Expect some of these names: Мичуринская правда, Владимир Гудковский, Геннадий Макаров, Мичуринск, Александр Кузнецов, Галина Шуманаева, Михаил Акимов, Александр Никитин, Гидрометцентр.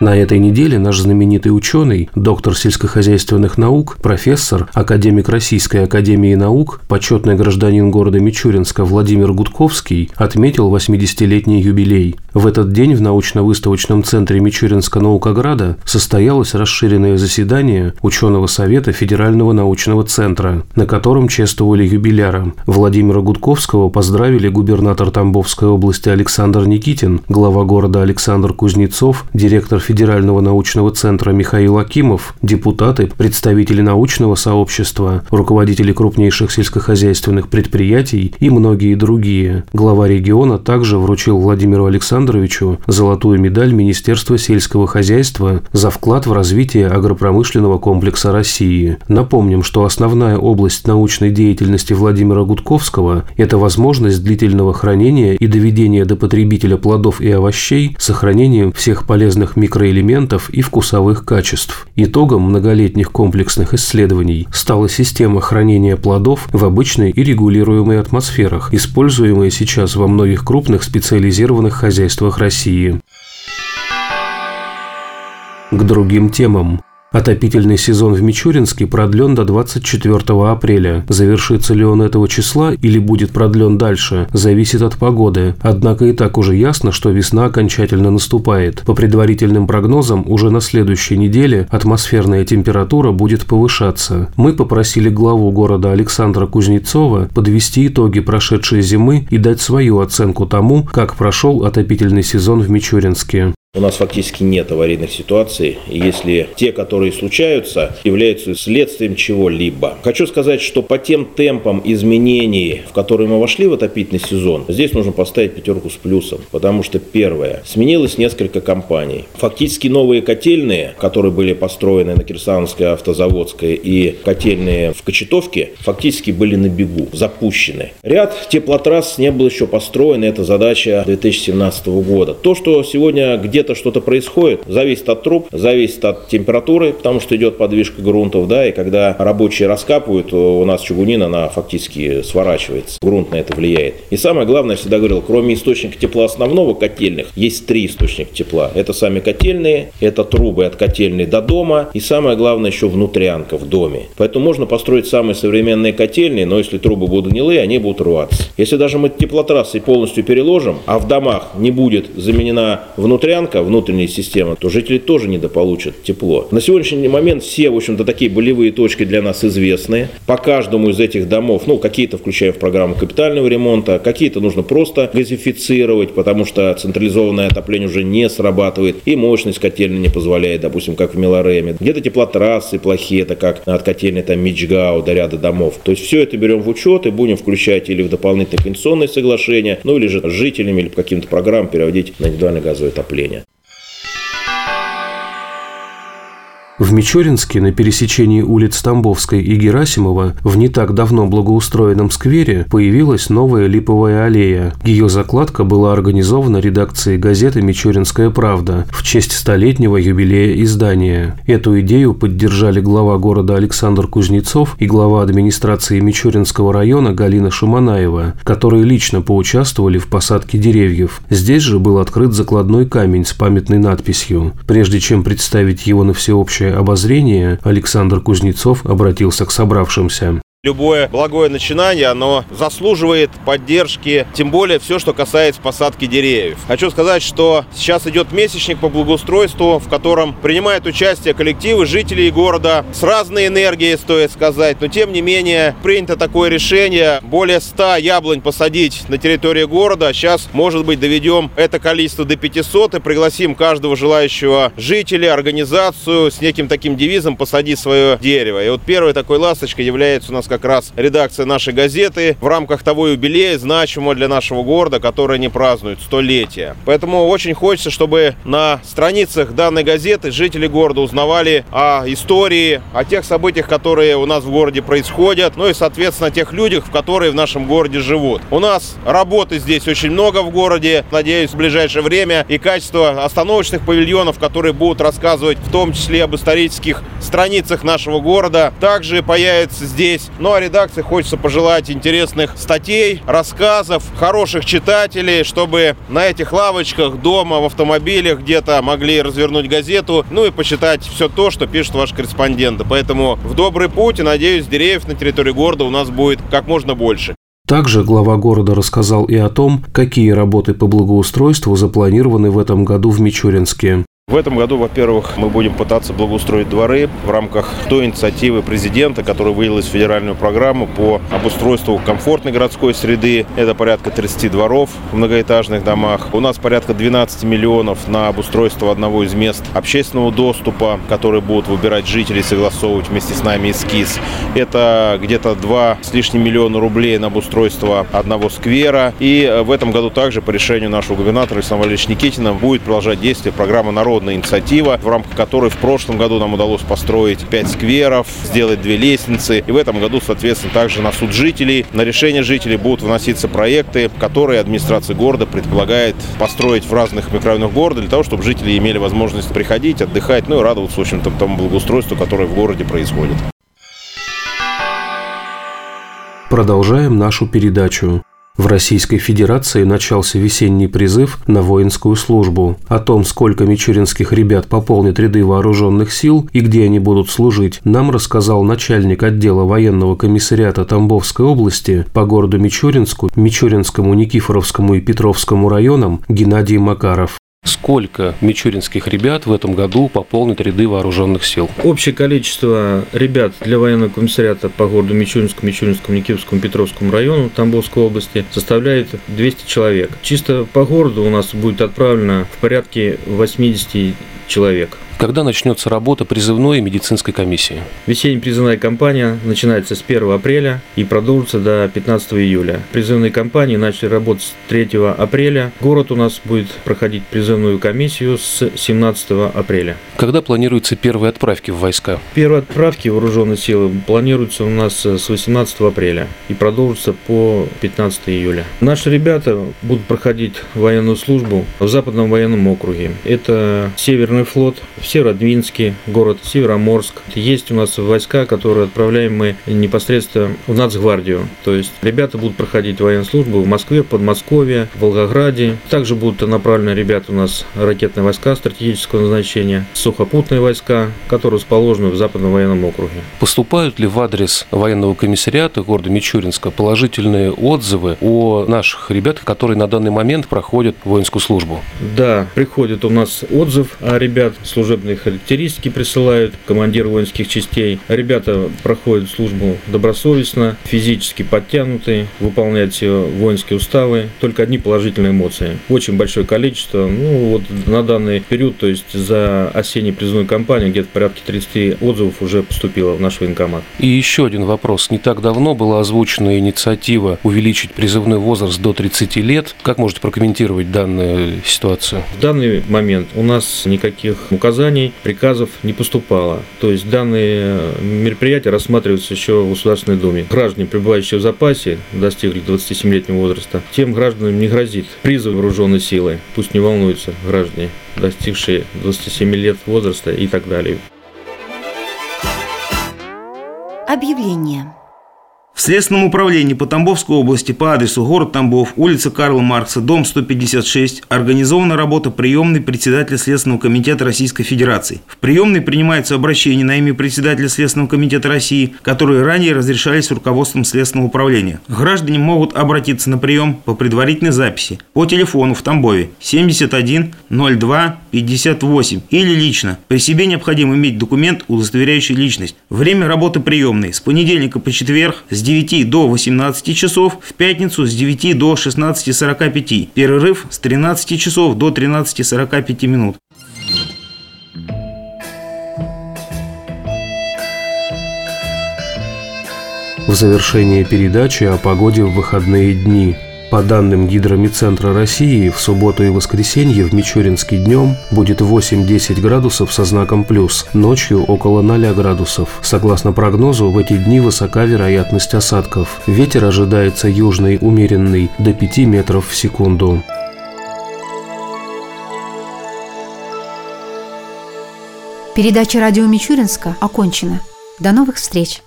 На этой неделе наш знаменитый ученый, доктор сельскохозяйственных наук, профессор, академик Российской академии наук, почетный гражданин города Мичуринска Владимир Гудковский отметил 80-летний юбилей. В этот день в научно-выставочном центре Мичуринска-Наукограда состоялось расширенное заседание ученого совета Федерального научного центра, на котором чествовали юбиляра. Владимира Гудковского поздравили губернатор Тамбовской области Александр Никитин, глава города Александр Кузнецов, директор Федерального научного центра Михаил Акимов, депутаты, представители научного сообщества, руководители крупнейших сельскохозяйственных предприятий и многие другие. Глава региона также вручил Владимиру Александровичу золотую медаль Министерства сельского хозяйства за вклад в развитие агропромышленного комплекса России. Напомним, что основная область научной деятельности Владимира Гудковского – это возможность длительного хранения и доведения до потребителя плодов и овощей с сохранением всех полезных микроэлементов и вкусовых качеств. Итогом многолетних комплексных исследований стала система хранения плодов в обычной и регулируемой атмосферах, используемая сейчас во многих крупных специализированных хозяйствах России. К другим темам. Отопительный сезон в Мичуринске продлен до 24 апреля. Завершится ли он этого числа или будет продлен дальше, зависит от погоды. Однако и так уже ясно, что весна окончательно наступает. По предварительным прогнозам, уже на следующей неделе атмосферная температура будет повышаться. Мы попросили главу города Александра Кузнецова подвести итоги прошедшей зимы и дать свою оценку тому, как прошел отопительный сезон в Мичуринске. У нас фактически нет аварийных ситуаций, если те, которые случаются, являются следствием чего-либо. Хочу сказать, что по тем темпам изменений, в которые мы вошли в отопительный сезон, здесь нужно поставить 5 с плюсом, потому что первое, сменилось несколько компаний. Фактически новые котельные, которые были построены на Кирсановской, Автозаводской и котельные в Кочетовке, фактически были на бегу, запущены. Ряд теплотрасс не был еще построен, это задача 2017 года. То, что сегодня где-то что-то происходит, зависит от труб, зависит от температуры, потому что идет подвижка грунтов, да, и когда рабочие раскапывают, у нас чугунина, она фактически сворачивается, грунт на это влияет. И самое главное, я всегда говорил, кроме источника тепла основного, котельных, есть 3 источника тепла. Это сами котельные, это трубы от котельной до дома, и самое главное еще внутрянка в доме. Поэтому можно построить самые современные котельные, но если трубы будут гнилые, они будут рваться. Если даже мы теплотрассы полностью переложим, а в домах не будет заменена внутрянка, внутренняя система, то жители тоже недополучат тепло. На сегодняшний момент все, в общем-то, такие болевые точки для нас известны. По каждому из этих домов, какие-то включаем в программу капитального ремонта, какие-то нужно просто газифицировать, потому что централизованное отопление уже не срабатывает и мощность котельной не позволяет, допустим, как в Милореме. Где-то теплотрассы плохие, это как от котельной там Мичгау до ряда домов. То есть все это берем в учет и будем включать или в дополнительные концессионные соглашения, или же с жителями, или по каким-то программам переводить на индивидуальное газовое отопление. В Мичуринске на пересечении улиц Тамбовской и Герасимова в не так давно благоустроенном сквере появилась новая липовая аллея. Ее закладка была организована редакцией газеты «Мичуринская правда» в честь 100-летнего юбилея издания. Эту идею поддержали глава города Александр Кузнецов и глава администрации Мичуринского района Галина Шуманаева, которые лично поучаствовали в посадке деревьев. Здесь же был открыт закладной камень с памятной надписью. Прежде чем представить его на всеобщее обозрение, Александр Кузнецов обратился к собравшимся. Любое благое начинание, оно заслуживает поддержки, тем более все, что касается посадки деревьев. Хочу сказать, что сейчас идет месячник по благоустройству, в котором принимают участие коллективы жителей города с разной энергией, стоит сказать. Но тем не менее, принято такое решение. Более 100 яблонь посадить на территории города. Сейчас, может быть, доведем это количество до 500 и пригласим каждого желающего жителя, организацию с неким таким девизом «Посади свое дерево». И вот первой такой ласточкой является у нас как раз редакция нашей газеты в рамках того юбилея, значимого для нашего города, который не празднует 100-летие. Поэтому очень хочется, чтобы на страницах данной газеты жители города узнавали о истории, о тех событиях, которые у нас в городе происходят, и, соответственно, о тех людях, которые в нашем городе живут. У нас работы здесь очень много в городе. Надеюсь, в ближайшее время и качество остановочных павильонов, которые будут рассказывать в том числе об исторических страницах нашего города, также появится здесь. Ну а редакции хочется пожелать интересных статей, рассказов, хороших читателей, чтобы на этих лавочках, дома, в автомобилях где-то могли развернуть газету, ну и почитать все то, что пишут ваши корреспонденты. Поэтому в добрый путь, и, надеюсь, деревьев на территории города у нас будет как можно больше. Также глава города рассказал и о том, какие работы по благоустройству запланированы в этом году в Мичуринске. В этом году, во-первых, мы будем пытаться благоустроить дворы в рамках той инициативы президента, которая вылилась в федеральную программу по обустройству комфортной городской среды. Это порядка 30 дворов в многоэтажных домах. У нас порядка 12 миллионов на обустройство одного из мест общественного доступа, которые будут выбирать жители и согласовывать вместе с нами эскиз. Это где-то 2 с лишним миллиона рублей на обустройство одного сквера. И в этом году также по решению нашего губернатора Александра Никитина будет продолжать действие программа «Народ». Инициатива, в рамках которой в прошлом году нам удалось построить 5 скверов, сделать 2 лестницы. И в этом году, соответственно, также на суд жителей, на решение жителей будут выноситься проекты, которые администрация города предполагает построить в разных микрорайонах города для того, чтобы жители имели возможность приходить, отдыхать, ну и радоваться, в общем-то, тому благоустройству, которое в городе происходит. Продолжаем нашу передачу. В Российской Федерации начался весенний призыв на воинскую службу. О том, сколько мичуринских ребят пополнит ряды вооруженных сил и где они будут служить, нам рассказал начальник отдела военного комиссариата Тамбовской области по городу Мичуринску, Мичуринскому, Никифоровскому и Петровскому районам Геннадий Макаров. Сколько мичуринских ребят в этом году пополнит ряды вооруженных сил? Общее количество ребят для военного комиссариата по городу Мичуринску, Мичуринскому, Никитовскому, Петровскому району Тамбовской области составляет 200 человек. Чисто по городу у нас будет отправлено в порядке 80 человек. Когда начнется работа призывной и медицинской комиссии? Весенняя призывная кампания начинается с 1 апреля и продолжится до 15 июля. Призывные кампании начали работать с 3 апреля. Город у нас будет проходить призывную комиссию с 17 апреля. Когда планируются первые отправки в войска? Первые отправки вооруженные силы планируются у нас с 18 апреля и продолжатся по 15 июля. Наши ребята будут проходить военную службу в Западном военном округе. Это Северный флот, Северодвинский город, Североморск. Есть у нас войска, которые отправляем мы непосредственно в Нацгвардию. То есть ребята будут проходить военную службу в Москве, Подмосковье, Волгограде. Также будут направлены ребята у нас ракетные войска стратегического назначения, сухопутные войска, которые расположены в Западном военном округе. Поступают ли в адрес военного комиссариата города Мичуринска положительные отзывы о наших ребятах, которые на данный момент проходят воинскую службу? Да, приходит у нас отзыв о ребятах, служебные характеристики присылают командир воинских частей. Ребята проходят службу добросовестно, физически подтянутые, выполняют все воинские уставы. Только одни положительные эмоции. Очень большое количество. Ну вот на данный период, то есть за осеннюю призывную кампанию, где-то порядка 30 отзывов уже поступило в наш военкомат. И еще один вопрос. Не так давно была озвучена инициатива увеличить призывной возраст до 30 лет. Как можете прокомментировать данную ситуацию? В данный момент у нас никаких указаний, приказов не поступало. То есть данные мероприятия рассматриваются еще в Государственной Думе. Граждане, пребывающие в запасе, достигли 27-летнего возраста, тем гражданам не грозит призыв вооруженной силы. Пусть не волнуются граждане, достигшие 27 лет возраста и так далее. Объявление. В Следственном управлении по Тамбовской области по адресу город Тамбов, улица Карла Маркса, дом 156 организована работа приемной председателя Следственного комитета Российской Федерации. В приемной принимаются обращения на имя председателя Следственного комитета России, которые ранее разрешались руководством Следственного управления. Граждане могут обратиться на прием по предварительной записи по телефону в Тамбове 71 02 58 или лично. При себе необходимо иметь документ, удостоверяющий личность. Время работы приемной с понедельника по четверг с 9 до 18 часов, в пятницу с 9 до 16:45, перерыв с 13 часов до 13:45 минут. В завершение передачи о погоде в выходные дни. По данным Гидрометцентра России, в субботу и воскресенье в Мичуринске днем будет 8-10 градусов со знаком «плюс», ночью около 0 градусов. Согласно прогнозу, в эти дни высока вероятность осадков. Ветер ожидается южный, умеренный, до 5 метров в секунду. Передача «Радио Мичуринска» окончена. До новых встреч!